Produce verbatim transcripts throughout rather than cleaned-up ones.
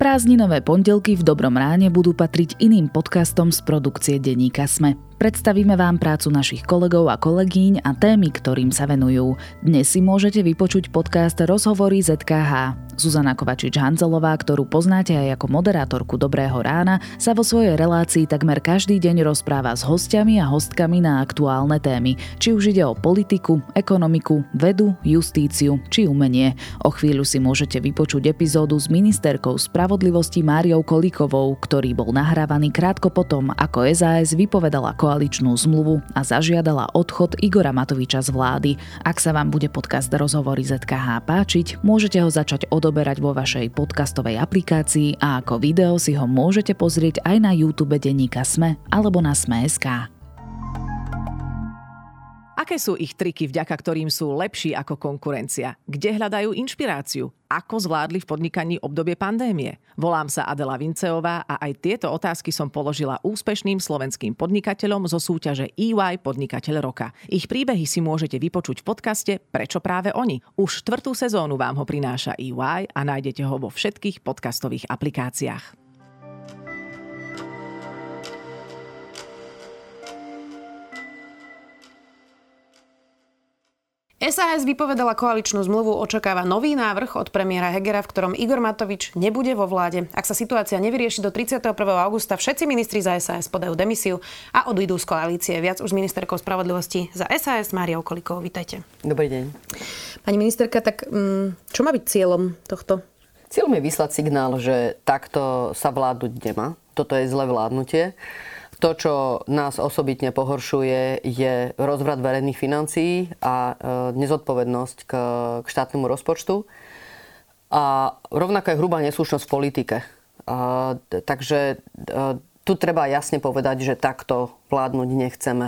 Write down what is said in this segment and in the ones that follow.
Prázdninové pondelky v Dobrom ráne budú patriť iným podcastom z produkcie Deníka Sme. Predstavíme vám prácu našich kolegov a kolegyň a témy, ktorým sa venujú. Dnes si môžete vypočuť podcast Rozhovory zet ká há. Zuzana Kovačič-Hanzelová, ktorú poznáte aj ako moderátorku Dobrého rána, sa vo svojej relácii takmer každý deň rozpráva s hosťami a hostkami na aktuálne témy, či už ide o politiku, ekonomiku, vedu, justíciu či umenie. O chvíľu si môžete vypočuť epizódu s ministerkou spravodlivosti Máriou Kolíkovou, ktorý bol nahrávaný krátko potom, ako es a es vypovedala koaličnú zmluvu a zažiadala odchod Igora Matoviča z vlády. Ak sa vám bude podcast Rozhovory zet ká há páčiť, môžete ho začať odoberať vo vašej podcastovej aplikácii a ako video si ho môžete pozrieť aj na YouTube Deníka Sme alebo na Sme bodka es ká. Aké sú ich triky, vďaka ktorým sú lepší ako konkurencia? Kde hľadajú inšpiráciu? Ako zvládli v podnikaní obdobie pandémie? Volám sa Adela Vinceová a aj tieto otázky som položila úspešným slovenským podnikateľom zo súťaže é vaj Podnikateľ Roka. Ich príbehy si môžete vypočuť v podcaste Prečo práve oni. Už štvrtú sezónu vám ho prináša é vaj a nájdete ho vo všetkých podcastových aplikáciách. es a es vypovedala koaličnú zmluvu, očakáva nový návrh od premiéra Hegera, v ktorom Igor Matovič nebude vo vláde. Ak sa situácia nevyrieši do tridsiateho prvého augusta, všetci ministri za es a es podajú demisiu a odídu z koalície. Viac už s ministerkou spravodlivosti za es a es Máriou Kolíkovou. Vítajte. Dobrý deň. Pani ministerka, tak čo má byť cieľom tohto? Cieľom je vyslať signál, že takto sa vládnuť nemá. Toto je zlé vládnutie. To, čo nás osobitne pohoršuje, je rozvrat verejných financií a nezodpovednosť k, k štátnemu rozpočtu. A rovnaká je hrubá neslušnosť v politike. A, takže a, tu treba jasne povedať, že takto vládnuť nechceme.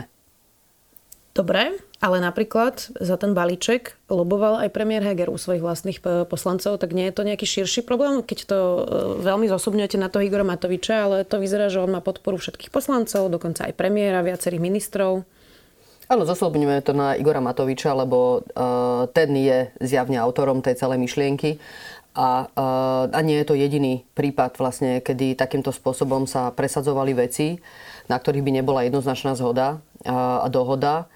Dobre, ale napríklad za ten balíček loboval aj premiér Heger u svojich vlastných poslancov, tak nie je to nejaký širší problém, keď to veľmi zosobňujete na toho Igora Matoviča, ale to vyzerá, že on má podporu všetkých poslancov, dokonca aj premiéra, viacerých ministrov. Áno, zosobňujeme to na Igora Matoviča, lebo uh, ten je zjavne autorom tej celej myšlienky a, uh, a nie je to jediný prípad, vlastne, kedy takýmto spôsobom sa presadzovali veci, na ktorých by nebola jednoznačná zhoda uh, a dohoda.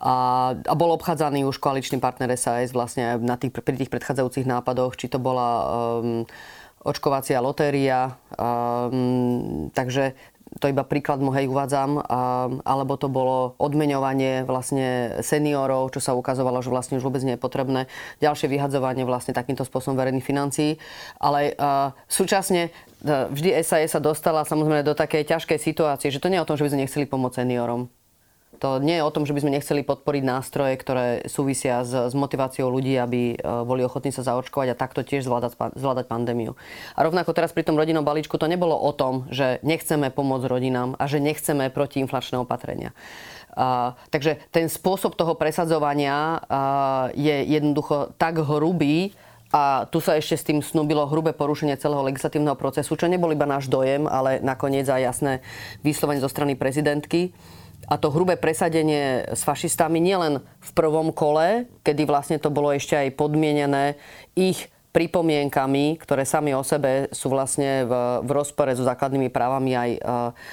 A, a bol obchádzaný už koaličný partner es a es vlastne na tých, pri tých predchádzajúcich nápadoch, či to bola um, očkovacia lotéria, um, takže to iba príklad mu hej uvádzam, um, alebo to bolo odmeňovanie vlastne seniorov, čo sa ukazovalo, že vlastne už vôbec nie je potrebné, ďalšie vyhadzovanie vlastne takýmto spôsobom verejných financií, ale uh, súčasne uh, vždy es a es sa dostala samozrejme do takej ťažkej situácie, že to nie je o tom, že by sme nechceli pomôcť seniorom. To nie je o tom, že by sme nechceli podporiť nástroje, ktoré súvisia s, s motiváciou ľudí, aby boli ochotní sa zaočkovať a takto tiež zvládať, zvládať pandémiu. A rovnako teraz pri tom rodinnom balíčku to nebolo o tom, že nechceme pomôcť rodinám a že nechceme protiinflačné opatrenia. Uh, takže ten spôsob toho presadzovania uh, je jednoducho tak hrubý, a tu sa ešte s tým snúbilo hrubé porušenie celého legislatívneho procesu, čo nebol iba náš dojem, ale nakoniec aj jasné vyslovenie zo strany prezidentky. A to hrubé presadenie s fašistami nielen v prvom kole, kedy vlastne to bolo ešte aj podmienené ich pripomienkami, ktoré sami o sebe sú vlastne v, v rozpore so základnými právami aj,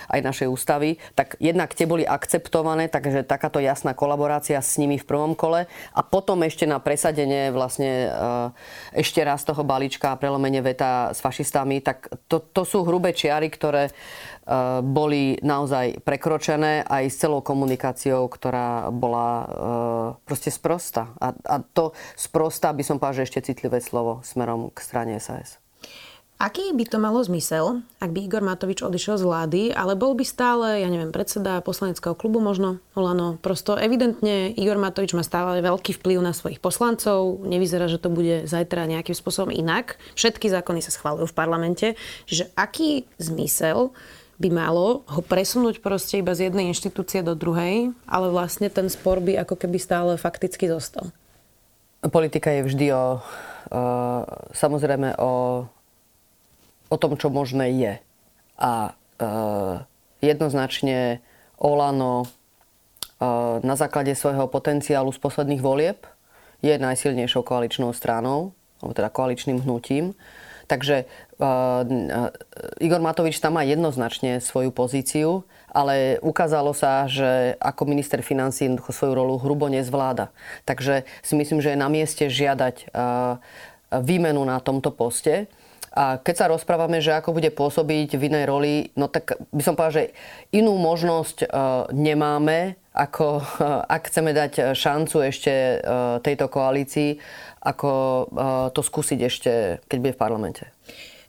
aj našej ústavy, tak jednak tie boli akceptované, takže takáto jasná kolaborácia s nimi v prvom kole a potom ešte na presadenie vlastne ešte raz toho balíčka a prelomenie veta s fašistami, tak to, to sú hrubé čiary, ktoré boli naozaj prekročené aj s celou komunikáciou, ktorá bola proste sprosta. A, a to sprosta by som povedal, že ešte citlivé slovo smerom k strane es a es. Aký by to malo zmysel, ak by Igor Matovič odišiel z vlády, ale bol by stále, ja neviem, predseda poslaneckého klubu možno, Olano, prosto evidentne Igor Matovič má stále veľký vplyv na svojich poslancov, nevyzerá, že to bude zajtra nejakým spôsobom inak. Všetky zákony sa schvaľujú v parlamente, že aký zmysel by malo ho presunúť proste iba z jednej inštitúcie do druhej, ale vlastne ten spor by ako keby stále fakticky zostal. Politika je vždy o, o samozrejme o, o tom, čo možné je. A e, jednoznačne Olano e, na základe svojho potenciálu z posledných volieb je najsilnejšou koaličnou stranou, alebo teda koaličným hnutím. Takže uh, Igor Matovič tam má jednoznačne svoju pozíciu, ale ukázalo sa, že ako minister financií svoju rolu hrubo nezvláda. Takže si myslím, že je na mieste žiadať uh, výmenu na tomto poste. A keď sa rozprávame, že ako bude pôsobiť v inej roli, no tak by som povedal, že inú možnosť uh, nemáme, ako uh, ak chceme dať šancu ešte uh, tejto koalícii, ako uh, to skúsiť ešte, keď bude v parlamente.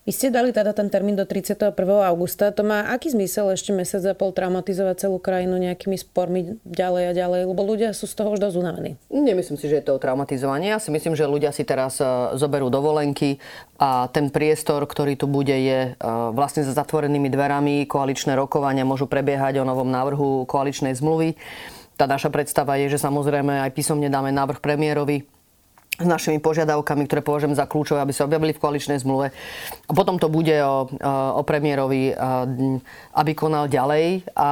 Vy ste dali teda ten termín do tridsiateho prvého augusta. To má aký zmysel ešte mesiac a pol traumatizovať celú krajinu nejakými spormi ďalej a ďalej? Lebo ľudia sú z toho už dosť unavení. Nemyslím si, že je to traumatizovanie. Ja si myslím, že ľudia si teraz zoberú dovolenky a ten priestor, ktorý tu bude, je vlastne za zatvorenými dverami. Koaličné rokovania môžu prebiehať o novom návrhu koaličnej zmluvy. Tá naša predstava je, že samozrejme aj písomne dáme návrh premiérovi s našimi požiadavkami, ktoré považujem za kľúčové, aby sa objavili v koaličnej zmluve. A potom to bude o, o premiérovi, aby konal ďalej a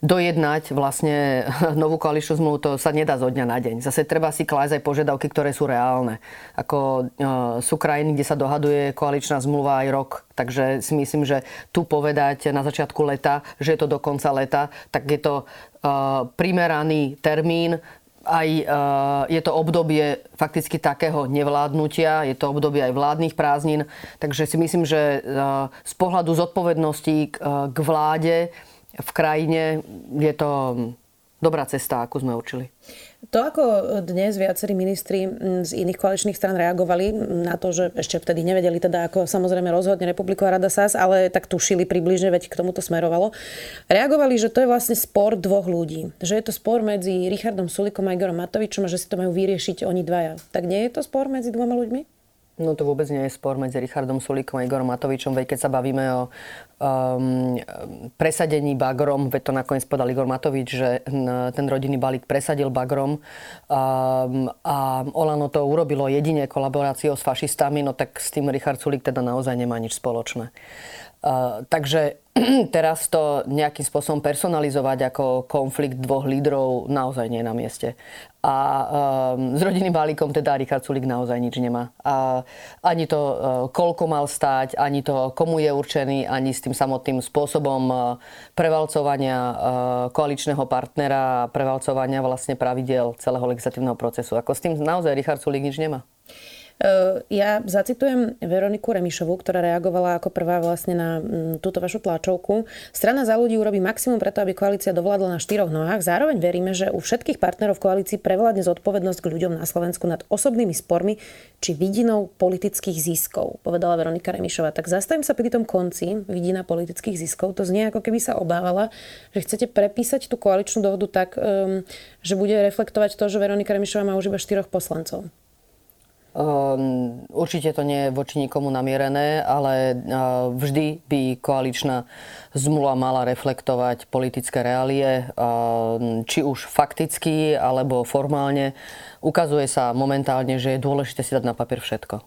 dojednať vlastne novú koaličnú zmluvu, to sa nedá zo dňa na deň. Zase treba si klásť aj požiadavky, ktoré sú reálne. Ako sú krajiny, kde sa dohaduje koaličná zmluva aj rok. Takže si myslím, že tu povedať na začiatku leta, že je to do konca leta, tak je to primeraný termín. Aj e, je to obdobie fakticky takého nevládnutia, je to obdobie aj vládnych prázdnin, takže si myslím, že e, z pohľadu zodpovednosti k, e, k vláde v krajine je to dobrá cesta, ako sme určili. To, ako dnes viacerí ministri z iných koaličných strán reagovali na to, že ešte vtedy nevedeli teda, ako samozrejme rozhodne Republiková rada es a es, ale tak tušili približne, veď k tomu to smerovalo. Reagovali, že to je vlastne spor dvoch ľudí. Že je to spor medzi Richardom Sulíkom a Igorom Matovičom a že si to majú vyriešiť oni dvaja. Tak nie je to spor medzi dvoma ľuďmi? No to vôbec nie je spor medzi Richardom Sulíkom a Igorom Matovičom, veď keď sa bavíme o um, presadení bagrom, veď to nakoniec podal Igor Matovič, že ten rodinný balík presadil bagrom um, a Olano to urobilo jedine kolaboráciou s fašistami, no tak s tým Richard Sulík teda naozaj nemá nič spoločné. Uh, takže teraz to nejakým spôsobom personalizovať ako konflikt dvoch lídrov naozaj nie je na mieste. A um, s rodinným balíkom teda Richard Sulík naozaj nič nemá. A ani to, uh, koľko mal stáť, ani to, komu je určený, ani s tým samotným spôsobom uh, prevalcovania uh, koaličného partnera a prevalcovania vlastne pravidiel celého legislatívneho procesu. Ako s tým naozaj Richard Sulík nič nemá. Ja zacitujem Veroniku Remišovú, ktorá reagovala ako prvá vlastne na túto vašu tlačovku. Strana Za ľudí urobí maximum preto, aby koalícia dovládla na štyroch nohách. Zároveň veríme, že u všetkých partnerov v koalícii prevládne zodpovednosť k ľuďom na Slovensku nad osobnými spormi či vidinou politických ziskov, povedala Veronika Remišová. Tak zastavím sa pri tom konci vidina politických ziskov. To znie, ako keby sa obávala, že chcete prepísať tú koaličnú dohodu tak, že bude reflektovať to, že Veronika Remišová má už iba štyroch poslancov. Um, určite to nie je voči nikomu namierené, ale uh, vždy by koaličná zmluva mala reflektovať politické reálie, uh, či už fakticky, alebo formálne. Ukazuje sa momentálne, že je dôležité si dať na papier všetko.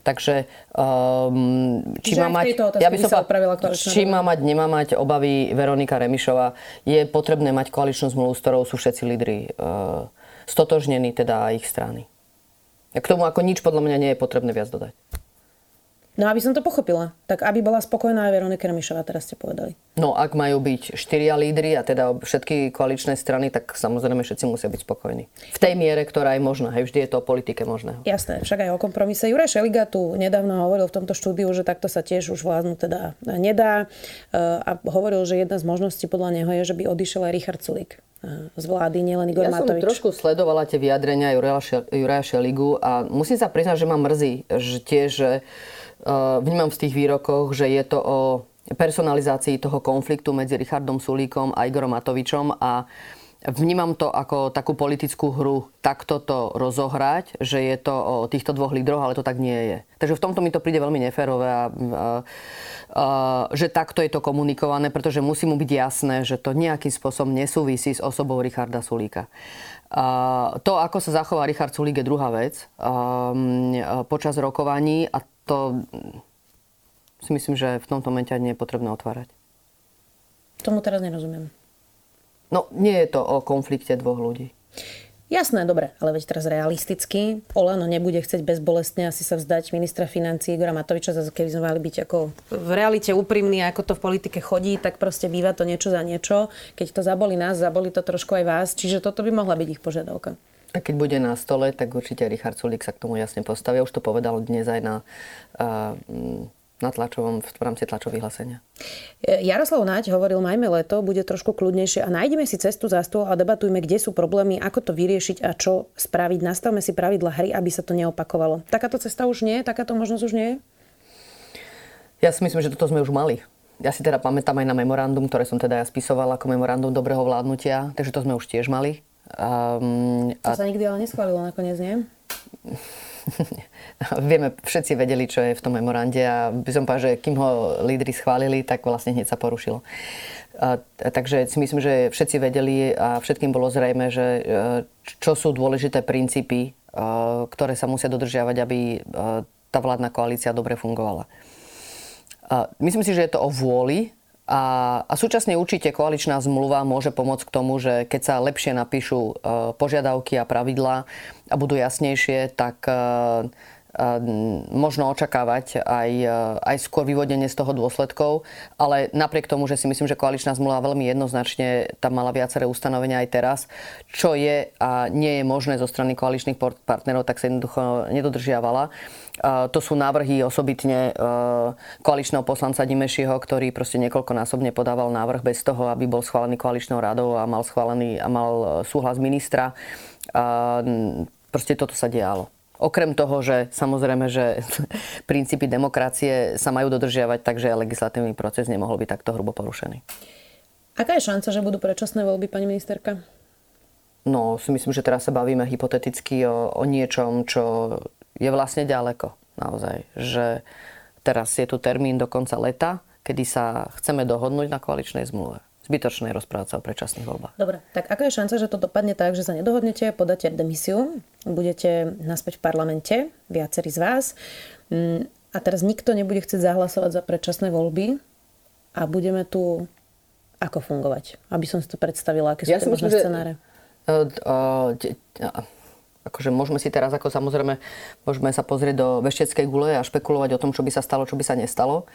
Takže um, či má mať, ja by som opravila, či má mať, nemá mať obavy Veronika Remišová, je potrebné mať koaličnú zmluvu, s ktorou sú všetci lídri uh, stotožnení, teda ich strany. K tomu ako nič podľa mňa nie je potrebné viac dodať. No aby som to pochopila, tak aby bola spokojná aj Veronika Remišová, teraz ste povedali. No ak majú byť štyria lídri a teda všetky koaličné strany, tak samozrejme všetci musia byť spokojní. V tej miere, ktorá je možná, hej, vždy je to o politike možného. Jasné, však aj o kompromise. Juraj Šeliga tu nedávno hovoril v tomto štúdiu, že takto sa tiež už vládnu teda nedá a hovoril, že jedna z možností podľa neho je, že by odišiel aj Richard Sulík z vlády, nielen Igor Matovič. Ja som trošku sledovala tie vyjadrenia Juraja Šeligu a musím sa priznať, že ma mrzí, že tiež vnímam v tých výrokoch, že je to o personalizácii toho konfliktu medzi Richardom Sulíkom a Igorom Matovičom a vnímam to ako takú politickú hru takto to rozohrať, že je to o týchto dvoch lídroch, ale to tak nie je. Takže v tomto mi to príde veľmi neférové, a, a, a, že takto je to komunikované, pretože musí mu byť jasné, že to nejakým spôsobom nesúvisí s osobou Richarda Sulíka. A to, ako sa zachová Richard Sulík, je druhá vec a, a počas rokovaní a to si myslím, že v tomto momente nie je potrebné otvárať. Tomu teraz nerozumiem. No, nie je to o konflikte dvoch ľudí. Jasné, dobre, ale veď teraz realisticky. Olano nebude chcieť bezbolestne asi sa vzdať ministra financií Igora Matoviča, zase keby sme mali byť ako v realite úprimní, ako to v politike chodí, tak proste býva to niečo za niečo. Keď to zaboli nás, zaboli to trošku aj vás. Čiže toto by mohla byť ich požiadavka. A keď bude na stole, tak určite Richard Sulík sa k tomu jasne postavia. Už to povedal dnes aj na... Uh, na tlačovom, v rámci tlačových hlasenia. Jaroslav Naď hovoril, majme leto, bude trošku kľudnejšie a nájdeme si cestu za stôl a debatujme, kde sú problémy, ako to vyriešiť a čo spraviť. Nastavme si pravidla hry, aby sa to neopakovalo. Takáto cesta už nie? Takáto možnosť už nie je? Ja si myslím, že toto sme už mali. Ja si teda pamätám aj na memorandum, ktoré som teda ja spisovala ako memorandum dobrého vládnutia, takže to sme už tiež mali. Um, to a... sa nikdy ale neschválilo nakoniec, nie? Vieme, všetci vedeli, čo je v tom memorande a by som povedal, že kým ho lídri schválili, tak vlastne hneď sa porušilo. A, a, takže si myslím, že všetci vedeli a všetkým bolo zrejme, že čo sú dôležité princípy, a, ktoré sa musia dodržiavať, aby a, tá vládna koalícia dobre fungovala. A, myslím si, že je to o vôli a, a súčasne určite koaličná zmluva môže pomôcť k tomu, že keď sa lepšie napíšu a, požiadavky a pravidlá a budú jasnejšie, tak a, možno očakávať aj, aj skôr vyvodenie z toho dôsledkov, ale napriek tomu, že si myslím, že koaličná zmluva veľmi jednoznačne tam mala viaceré ustanovenia aj teraz, čo je a nie je možné zo strany koaličných partnerov, tak sa jednoducho nedodržiavala. To sú návrhy osobitne koaličného poslanca Dimešiho, ktorý proste niekoľkonásobne podával návrh bez toho, aby bol schválený koaličnou radou a mal schválený a mal súhlas ministra. Proste toto sa dialo. Okrem toho, že samozrejme, že princípy demokracie sa majú dodržiavať, takže legislatívny proces nemohol byť takto hrubo porušený. Aká je šanca, že budú predčasné voľby, pani ministerka? No, si myslím, že teraz sa bavíme hypoteticky o, o niečom, čo je vlastne ďaleko. Naozaj, že teraz je tu termín do konca leta, kedy sa chceme dohodnúť na koaličnej zmluve. Zbytočné rozprávať sa o predčasných voľbách. Dobre, tak aká je šanca, že to dopadne tak, že sa nedohodnete, podáte demisiu, budete naspäť v parlamente, viacerí z vás, a teraz nikto nebude chcieť zahlasovať za predčasné voľby a budeme tu ako fungovať? Aby som si to predstavila, aké sú ja to možné scenáre. Uh, uh, uh, akože môžeme si teraz, ako samozrejme, môžeme sa pozrieť do vešteckej gule a špekulovať o tom, čo by sa stalo, čo by sa nestalo.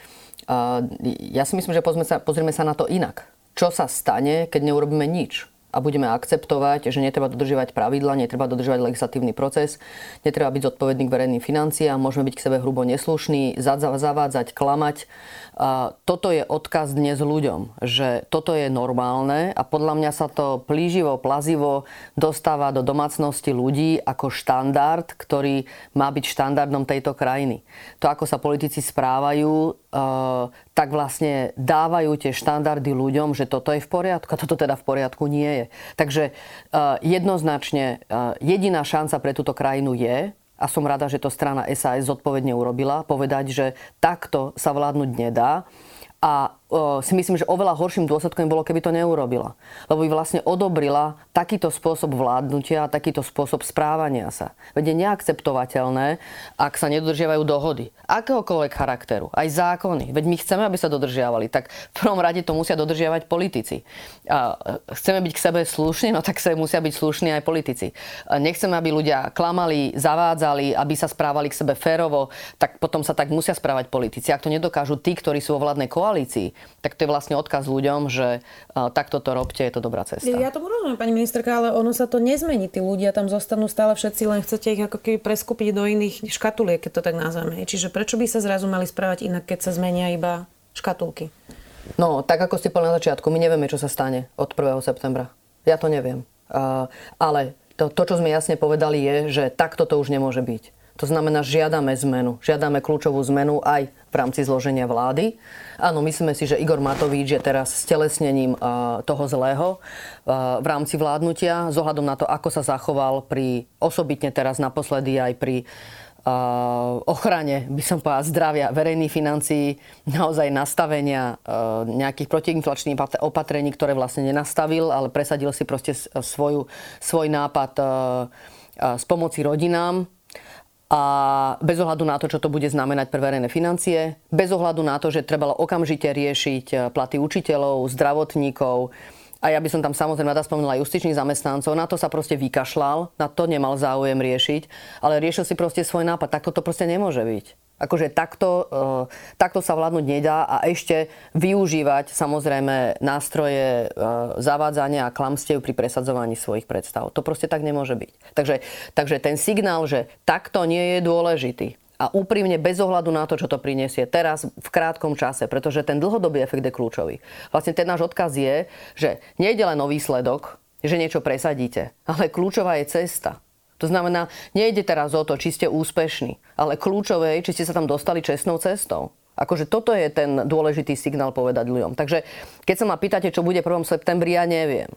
Uh, ja si myslím, že pozrieme sa, pozrieme sa na to inak. Čo sa stane, keď neurobíme nič a budeme akceptovať, že netreba dodržiavať pravidla, netreba dodržiavať legislatívny proces, netreba byť zodpovedný k verejným financiám, môžeme byť k sebe hrubo neslušní, zavádzať, klamať. Toto je odkaz dnes ľuďom, že toto je normálne a podľa mňa sa to plíživo, plazivo dostáva do domácnosti ľudí ako štandard, ktorý má byť štandardom tejto krajiny. To, ako sa politici správajú, tak vlastne dávajú tie štandardy ľuďom, že toto je v poriadku a toto teda v poriadku nie je. Takže jednoznačne jediná šanca pre túto krajinu je, a som rada, že to strana es a es zodpovedne urobila, povedať, že takto sa vládnuť nedá. A e, si myslím, že oveľa horším dôsledkom bolo, keby to neurobila. Lebo by vlastne odobrila takýto spôsob vládnutia, takýto spôsob správania sa. Veď je neakceptovateľné, ak sa nedodržiavajú dohody. Akéhokoľvek charakteru, aj zákony. Veď my chceme, aby sa dodržiavali, tak v prvom rade to musia dodržiavať politici. A chceme byť k sebe slušní, no tak sa musia byť slušní aj politici. A nechceme, aby ľudia klamali, zavádzali, aby sa správali k sebe férovo, tak potom sa tak musia správať politici. Ak to nedokážu tí, ktorí sú vo vládnej koalícii, tak to je vlastne odkaz ľuďom, že takto to robte, je to dobrá cesta. Ja tomu rozumiem, pani ministerka, ale ono sa to nezmení. Tí ľudia tam zostanú stále všetci, len chcete ich ako keby preskúpiť do iných škatuliek, keď to tak nazveme. Čiže prečo by sa zrazu mali správať inak, keď sa zmenia iba škatulky? No, tak ako ste povedali na začiatku, my nevieme, čo sa stane od prvého septembra. Ja to neviem. Uh, ale to, to, čo sme jasne povedali, je, že takto to už nemôže byť. To znamená, žiadame zmenu. Žiadame kľúčovú zmenu aj v rámci zloženia vlády. Áno, myslíme si, že Igor Matovič je teraz stelesnením toho zlého v rámci vládnutia, s ohľadom na to, ako sa zachoval pri, osobitne teraz naposledy aj pri ochrane, by som povedal, zdravia, verejných financií, naozaj nastavenia nejakých protiinflačných opatrení, ktoré vlastne nenastavil, ale presadil si proste svoju, svoj nápad s pomoci rodinám. A bez ohľadu na to, čo to bude znamenať pre verejné financie, bez ohľadu na to, že trebalo okamžite riešiť platy učiteľov, zdravotníkov, A ja by som tam samozrejme rada spomenula justičných zamestnancov. Na to sa proste vykašľal, na to nemal záujem riešiť, ale riešil si proste svoj nápad. Takto to proste nemôže byť. Akože takto, takto sa vládnuť nedá a ešte využívať samozrejme nástroje zavádzania a klamstiev pri presadzovaní svojich predstav. To proste tak nemôže byť. Takže, takže ten signál, že takto nie je dôležitý. A úprimne, bez ohľadu na to, čo to prinesie teraz, v krátkom čase, pretože ten dlhodobý efekt je kľúčový. Vlastne ten náš odkaz je, že nejde len o výsledok, že niečo presadíte, ale kľúčová je cesta. To znamená, nejde teraz o to, či ste úspešní, ale kľúčové je, či ste sa tam dostali čestnou cestou. Akože toto je ten dôležitý signál povedať ľuďom. Takže keď sa ma pýtate, čo bude prvého septembra, ja neviem.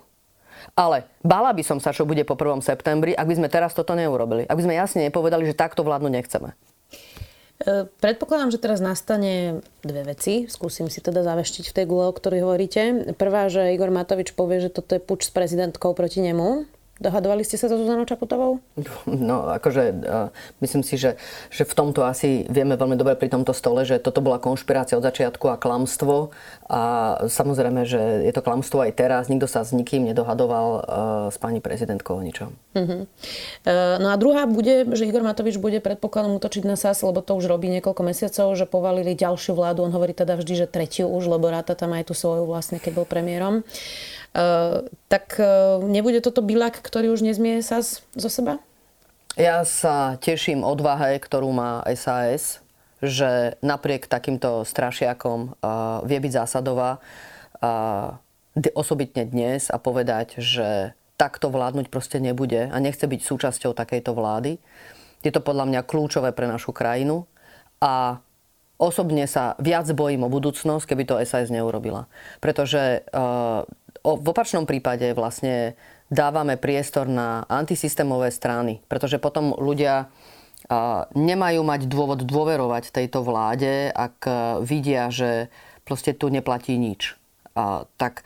Ale bála by som sa, čo bude po prvom septembri, ak by sme teraz toto neurobili. Ak by sme jasne nepovedali, že takto vládnu nechceme. Predpokladám, že teraz nastane dve veci. Skúsim si teda zaveštiť v tej gule, o ktorej hovoríte. Prvá, že Igor Matovič povie, že toto je puč s prezidentkou proti nemu. Dohadovali ste sa so Zuzanou Čaputovou? No, akože uh, myslím si, že, že v tomto asi vieme veľmi dobre pri tomto stole, že toto bola konšpirácia od začiatku a klamstvo. A samozrejme, že je to klamstvo aj teraz. Nikto sa s nikým nedohadoval uh, s pani prezidentkou o ničom. Uh-huh. Uh, no a druhá bude, že Igor Matovič bude predpokladom útočiť na es á es, lebo to už robí niekoľko mesiacov, že povalili ďalšiu vládu. On hovorí teda vždy, že tretiu už, lebo ráta tam aj tú svoju vlastne, keď bol premiérom. Uh, tak uh, nebude toto Bilak, ktorý už nezmie es á es zo seba? Ja sa teším odvahe, ktorú má es á es, že napriek takýmto strašiakom uh, vie byť zásadová uh, d- osobitne dnes a povedať, že takto vládnuť proste nebude a nechce byť súčasťou takejto vlády. Je to podľa mňa kľúčové pre našu krajinu a osobne sa viac bojím o budúcnosť, keby to es á es neurobila. Pretože uh, v opačnom prípade vlastne dávame priestor na antisystémové strany, pretože potom ľudia nemajú mať dôvod dôverovať tejto vláde, ak vidia, že proste tu neplatí nič. A tak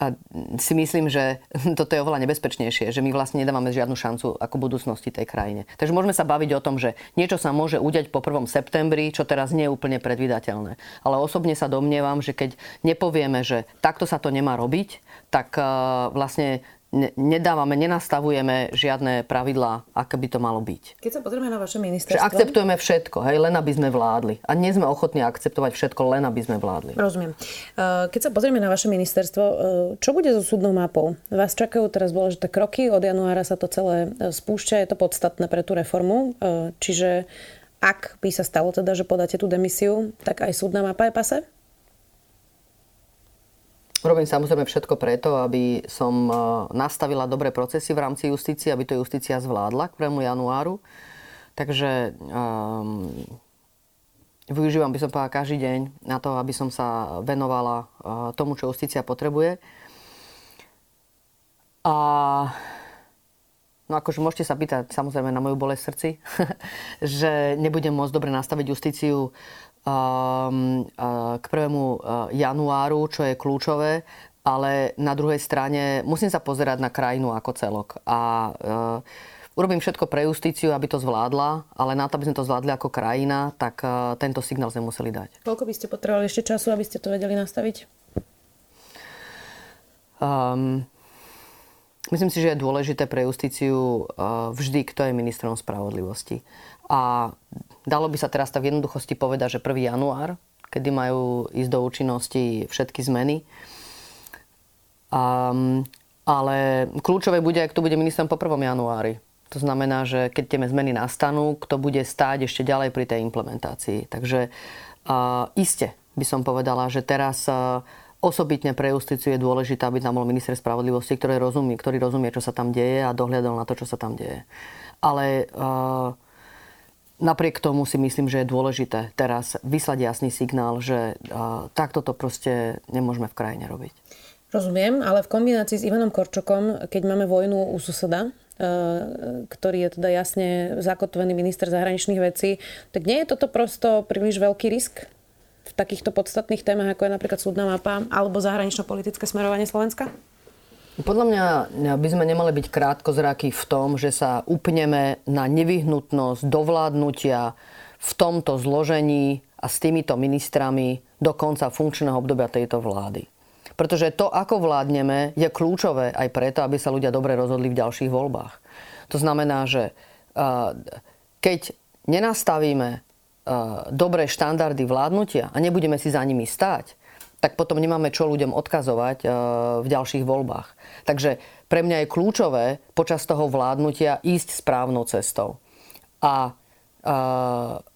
a si myslím, že toto je oveľa nebezpečnejšie, že my vlastne nedávame žiadnu šancu ako budúcnosti tej krajine. Takže môžeme sa baviť o tom, že niečo sa môže udiať po prvom septembri, čo teraz nie je úplne predvídateľné. Ale osobne sa domnievam, že keď nepovieme, že takto sa to nemá robiť, tak vlastne nedávame, nenastavujeme žiadne pravidlá, aké by to malo byť. Keď sa pozrieme na vaše ministerstvo... Že akceptujeme všetko, hej, len aby sme vládli. A nie sme ochotní akceptovať všetko, len aby sme vládli. Rozumiem. Keď sa pozrieme na vaše ministerstvo, čo bude so súdnou mapou? Vás čakajú teraz dôležité kroky, od januára sa to celé spúšťa, je to podstatné pre tú reformu. Čiže ak by sa stalo teda, že podáte tú demisiu, tak aj súdna mapa je pase? Robím samozrejme všetko preto, aby som nastavila dobré procesy v rámci justície, aby to justícia zvládla k prvému januáru. Takže um, využívam, by som povedala, každý deň na to, aby som sa venovala uh, tomu, čo justícia potrebuje. A no akože môžete sa pýtať samozrejme na moju bolesť srdci, že nebudem môcť dobre nastaviť justíciu k prvému januáru, čo je kľúčové, ale na druhej strane musím sa pozerať na krajinu ako celok. A uh, urobím všetko pre justíciu, aby to zvládla, ale na to, aby sme to zvládli ako krajina, tak uh, tento signál sme museli dať. Koľko by ste potrebovali ešte času, aby ste to vedeli nastaviť? Um, myslím si, že je dôležité pre justíciu uh, vždy, kto je ministrom spravodlivosti. A dalo by sa teraz tak v jednoduchosti povedať, že prvý január, kedy majú ísť do účinnosti všetky zmeny. Um, ale kľúčové bude, kto bude ministrom po prvom januári. To znamená, že keď tie zmeny nastanú, kto bude stáť ešte ďalej pri tej implementácii. Takže uh, iste by som povedala, že teraz uh, osobitne pre justíciu je dôležité, aby tam bol minister spravodlivosti, ktorý rozumie, ktorý rozumie, čo sa tam deje a dohliadol na to, čo sa tam deje. Ale... Uh, Napriek tomu si myslím, že je dôležité teraz vyslať jasný signál, že uh, takto to proste nemôžeme v krajine robiť. Rozumiem, ale v kombinácii s Ivanom Korčokom, keď máme vojnu u suseda, uh, ktorý je teda jasne zakotvený minister zahraničných vecí, tak nie je toto prosto príliš veľký risk v takýchto podstatných témach, ako je napríklad súdna mapa alebo zahranično-politické smerovanie Slovenska? Podľa mňa by sme nemali byť krátkozrakí v tom, že sa upneme na nevyhnutnosť dovládnutia v tomto zložení a s týmito ministrami do konca funkčného obdobia tejto vlády. Pretože to, ako vládneme, je kľúčové aj preto, aby sa ľudia dobre rozhodli v ďalších voľbách. To znamená, že keď nenastavíme dobré štandardy vládnutia a nebudeme si za nimi stáť, tak potom nemáme čo ľuďom odkazovať v ďalších voľbách. Takže pre mňa je kľúčové počas toho vládnutia ísť správnou cestou. A,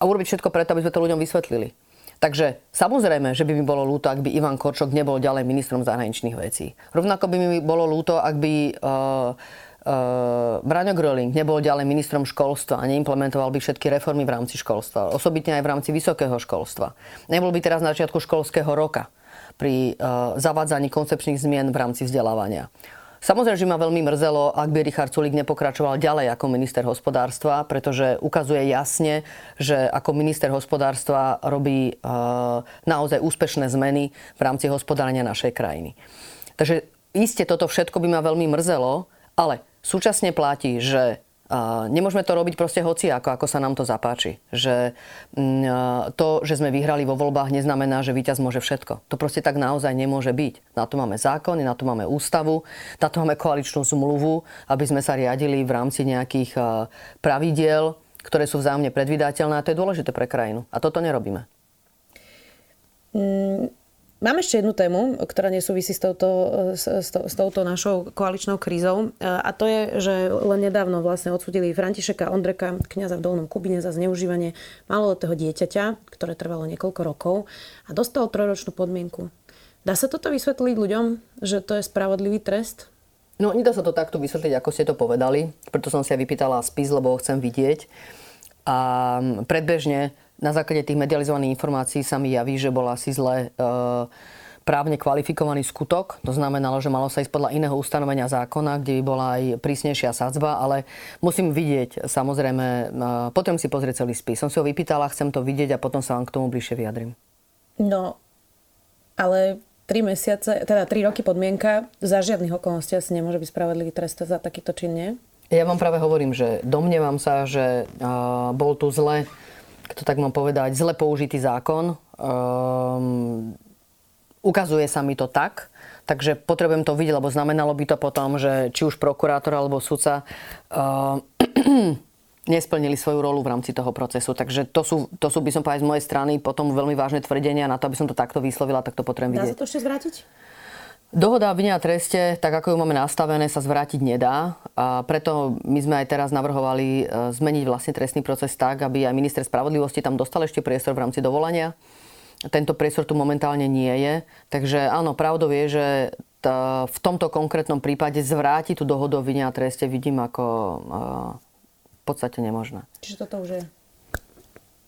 a urobiť všetko preto, aby sme to ľuďom vysvetlili. Takže samozrejme, že by mi bolo ľúto, ak by Ivan Korčok nebol ďalej ministrom zahraničných vecí. Rovnako by mi bolo ľúto, ak by uh, uh, Braňo Gröling nebol ďalej ministrom školstva a neimplementoval by všetky reformy v rámci školstva. Osobitne aj v rámci vysokého školstva. Nebol by teraz na začiatku školského roka pri uh, zavádzaní koncepčných zmien v rámci vzdelávania. Samozrejme, že ma veľmi mrzelo, ak by Richard Sulík nepokračoval ďalej ako minister hospodárstva, pretože ukazuje jasne, že ako minister hospodárstva robí uh, naozaj úspešné zmeny v rámci hospodárenia našej krajiny. Takže iste toto všetko by ma veľmi mrzelo, ale súčasne platí, že uh, nemôžeme to robiť proste hociako, ako sa nám to zapáči. Že uh, to, že sme vyhrali vo voľbách, neznamená, že víťaz môže všetko. To proste tak naozaj nemôže byť. Na to máme zákony, na to máme ústavu, na to máme koaličnú zmluvu, aby sme sa riadili v rámci nejakých uh, pravidiel, ktoré sú vzájomne predvídateľné a to je dôležité pre krajinu. A toto nerobíme. Mm. Mám ešte jednu tému, ktorá nesúvisí s touto, s, s touto našou koaličnou krízou a to je, že len nedávno vlastne odsúdili Františeka Ondreka, kňaza v Dolnom Kubine, za zneužívanie maloletého dieťaťa, ktoré trvalo niekoľko rokov a dostal trojročnú podmienku. Dá sa toto vysvetliť ľuďom, že to je spravodlivý trest? No, nedá sa to takto vysvetliť, ako ste to povedali, preto som si aj vypýtala spis, lebo ho chcem vidieť. A predbežne na základe tých medializovaných informácií sa mi javí, že bol asi zle e, právne kvalifikovaný skutok. To znamenalo, že malo sa ísť podľa iného ustanovenia zákona, kde by bola aj prísnejšia sadzba, ale musím vidieť, samozrejme, e, potom si pozrieť celý spis. Som si ho vypýtala, chcem to vidieť a potom sa vám k tomu bližšie vyjadrím. No, ale tri mesiace, teda tri roky podmienka, za žiadnych okolností asi nemôže byť spravedlivý trest za takýto čin, nie? Ja vám práve hovorím, že domnievam sa, že e, bol tu zle... to tak mám povedať, zle použitý zákon. Um, ukazuje sa mi to tak, takže potrebujem to vidieť, lebo znamenalo by to potom, že či už prokurátor alebo sudca um, nesplnili svoju rolu v rámci toho procesu. Takže to sú, to sú by som povedal z mojej strany, potom veľmi vážne tvrdenia na to, aby som to takto vyslovila, tak to potrebujem vidieť. Dá sa to ešte zvrátiť? Dohoda o vine a treste, tak ako ju máme nastavené, sa zvrátiť nedá. A preto my sme aj teraz navrhovali zmeniť vlastne trestný proces tak, aby aj minister spravodlivosti tam dostal ešte priestor v rámci dovolania. Tento priestor tu momentálne nie je. Takže áno, pravdou je, že tá, v tomto konkrétnom prípade zvrátiť tú dohodu o vine a treste vidím ako uh, v podstate nemožné. Čiže toto už je...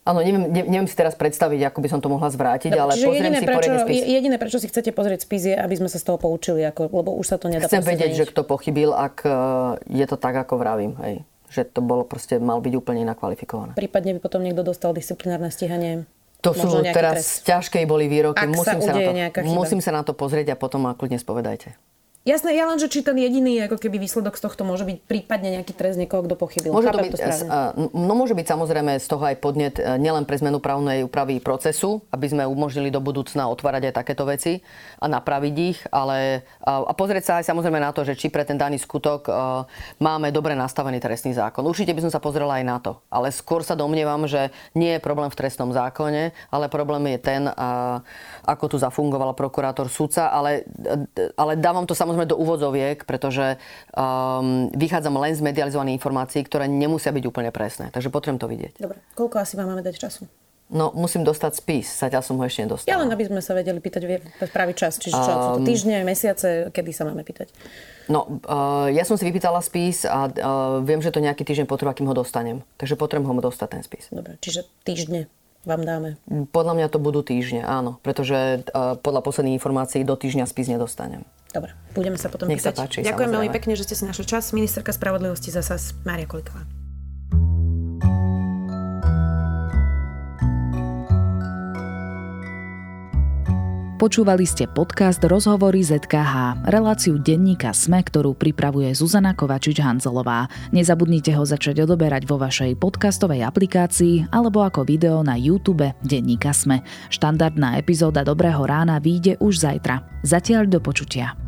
Áno, neviem, neviem si teraz predstaviť, ako by som to mohla zvrátiť, no, ale pozriem si poriadne spis. Jediné, prečo si chcete pozrieť spis, je, aby sme sa z toho poučili, ako, lebo už sa to nedá. Chcem vedieť, nič. Že kto pochybil, ak je to tak, ako vravím. Hej. Že to bolo proste, mal byť úplne nakvalifikované. Prípadne by potom niekto dostal disciplinárne stíhanie. To sú teraz trest. Ťažké boli výroky. Musím sa, sa na to, musím sa na to pozrieť a potom ma kľudne spovedajte. Jasné, ja len, že či ten jediný ako keby výsledok z tohto môže byť prípadne nejaký trest niekoho, kto pochybil. Môže to byť, to no, môže byť samozrejme z toho aj podnet nielen pre zmenu právnej úpravy procesu, aby sme umožnili do budúcna otvárať aj takéto veci a napraviť ich, ale a pozrieť sa aj samozrejme na to, že či pre ten daný skutok máme dobre nastavený trestný zákon. Určite by som sa pozrela aj na to, ale skôr sa domnievam, že nie je problém v trestnom zákone, ale problém je ten, ako tu zafungoval prokurátor, sudca, ale, ale dávam to samozrejme do úvodzoviek, pretože um, vychádzam len z medializovaných informácií, ktoré nemusia byť úplne presné. Takže potrebujem to vidieť. Dobre. Koľko asi máme dať času? No, musím dostať spis. Zatiaľ som ho ešte nedostala. Ja len, aby sme sa vedeli pýtať v pravý čas. Čiže čo, um, sú to týždne, mesiace, kedy sa máme pýtať? No, uh, ja som si vypýtala spis a uh, viem, že to nejaký týždeň potreba, kým ho dostanem. Takže potrebujem ho dostať ten spis. Dobre, čiže týždne vám dáme? Podľa mňa to budú týždne, áno. Pretože uh, podľa posledných informácií do týždňa spis nedostanem. Dobre, budeme sa potom pýtať. Páči, ďakujem veľmi pekne, že ste si našli čas. Ministerka spravodlivosti za es a es Mária Kolíková. Počúvali ste podcast Rozhovory zet ká há, reláciu denníka SME, ktorú pripravuje Zuzana Kovačič-Hanzelová. Nezabudnite ho začať odoberať vo vašej podcastovej aplikácii alebo ako video na YouTube denníka SME. Štandardná epizóda Dobrého rána vyjde už zajtra. Zatiaľ do počutia.